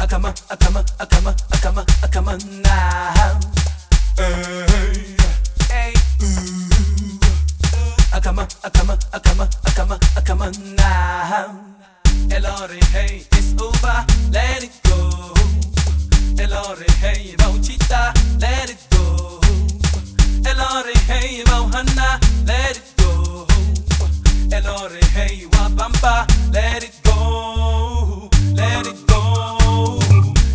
Akama now. Akama now. Elore, hey, it's over, let it go. Elore, hey, about Chita, let it go. Elore, hey, about Hannah, let it go. Elore, hey, Wapampa, let it go. Let it go.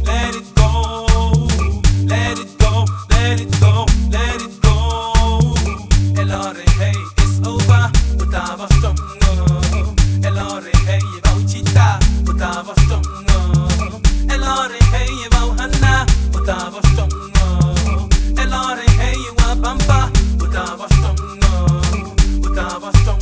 Let it go. Let it go. Let it go. Let it go. Elore, hey, it's over, but I was strong. Elore, hey, about Chita, but I was strong. Elore, hey, about Hannah, but I was strong. Elore, hey, Wapampa, but I was strong. But I was strong.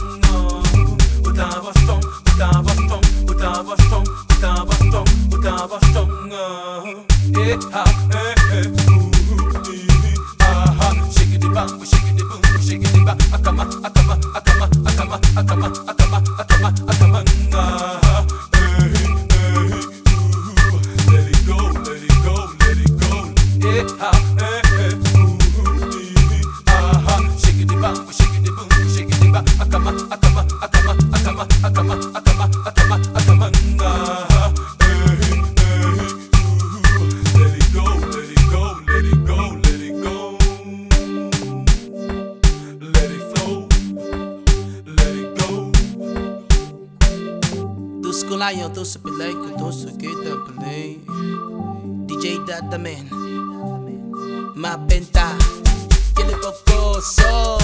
Kulayo to sa pilay ko to sa kita palay DJ Dataman Mapenta Kilipokoso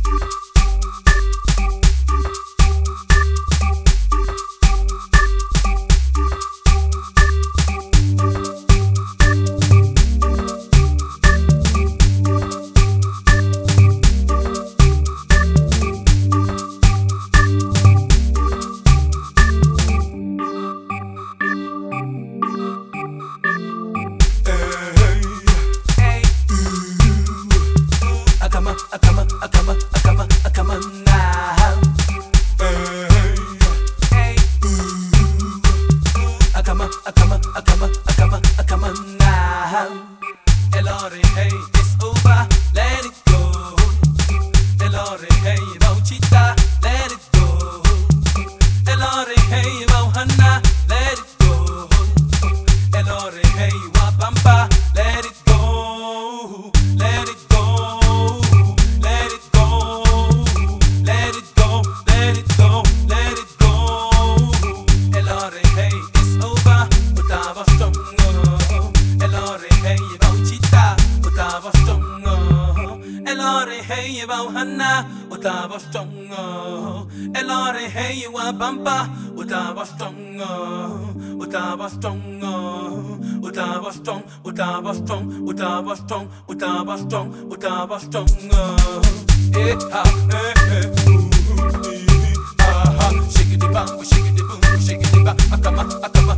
Elore, hey, it's over, let it go. Elore, hey, about Chita, let it go. Elore, hey, about Hannah, let it go. Elore, hey, Wapampa, let it go. Let it go, let it go. Let it go, let it go, let it go. Elore, hey, it's over, but I was strong. Elore, hey, Elore, hey, about Hannah, what I was strong. Elore, hey, Wapampa, what I was strong. What I was strong. What I was strong. What I was strong. What I was strong. What I was strong. What I was strong. Shake it, bang, shake it, boom, shake it, bang. Akama. Akama.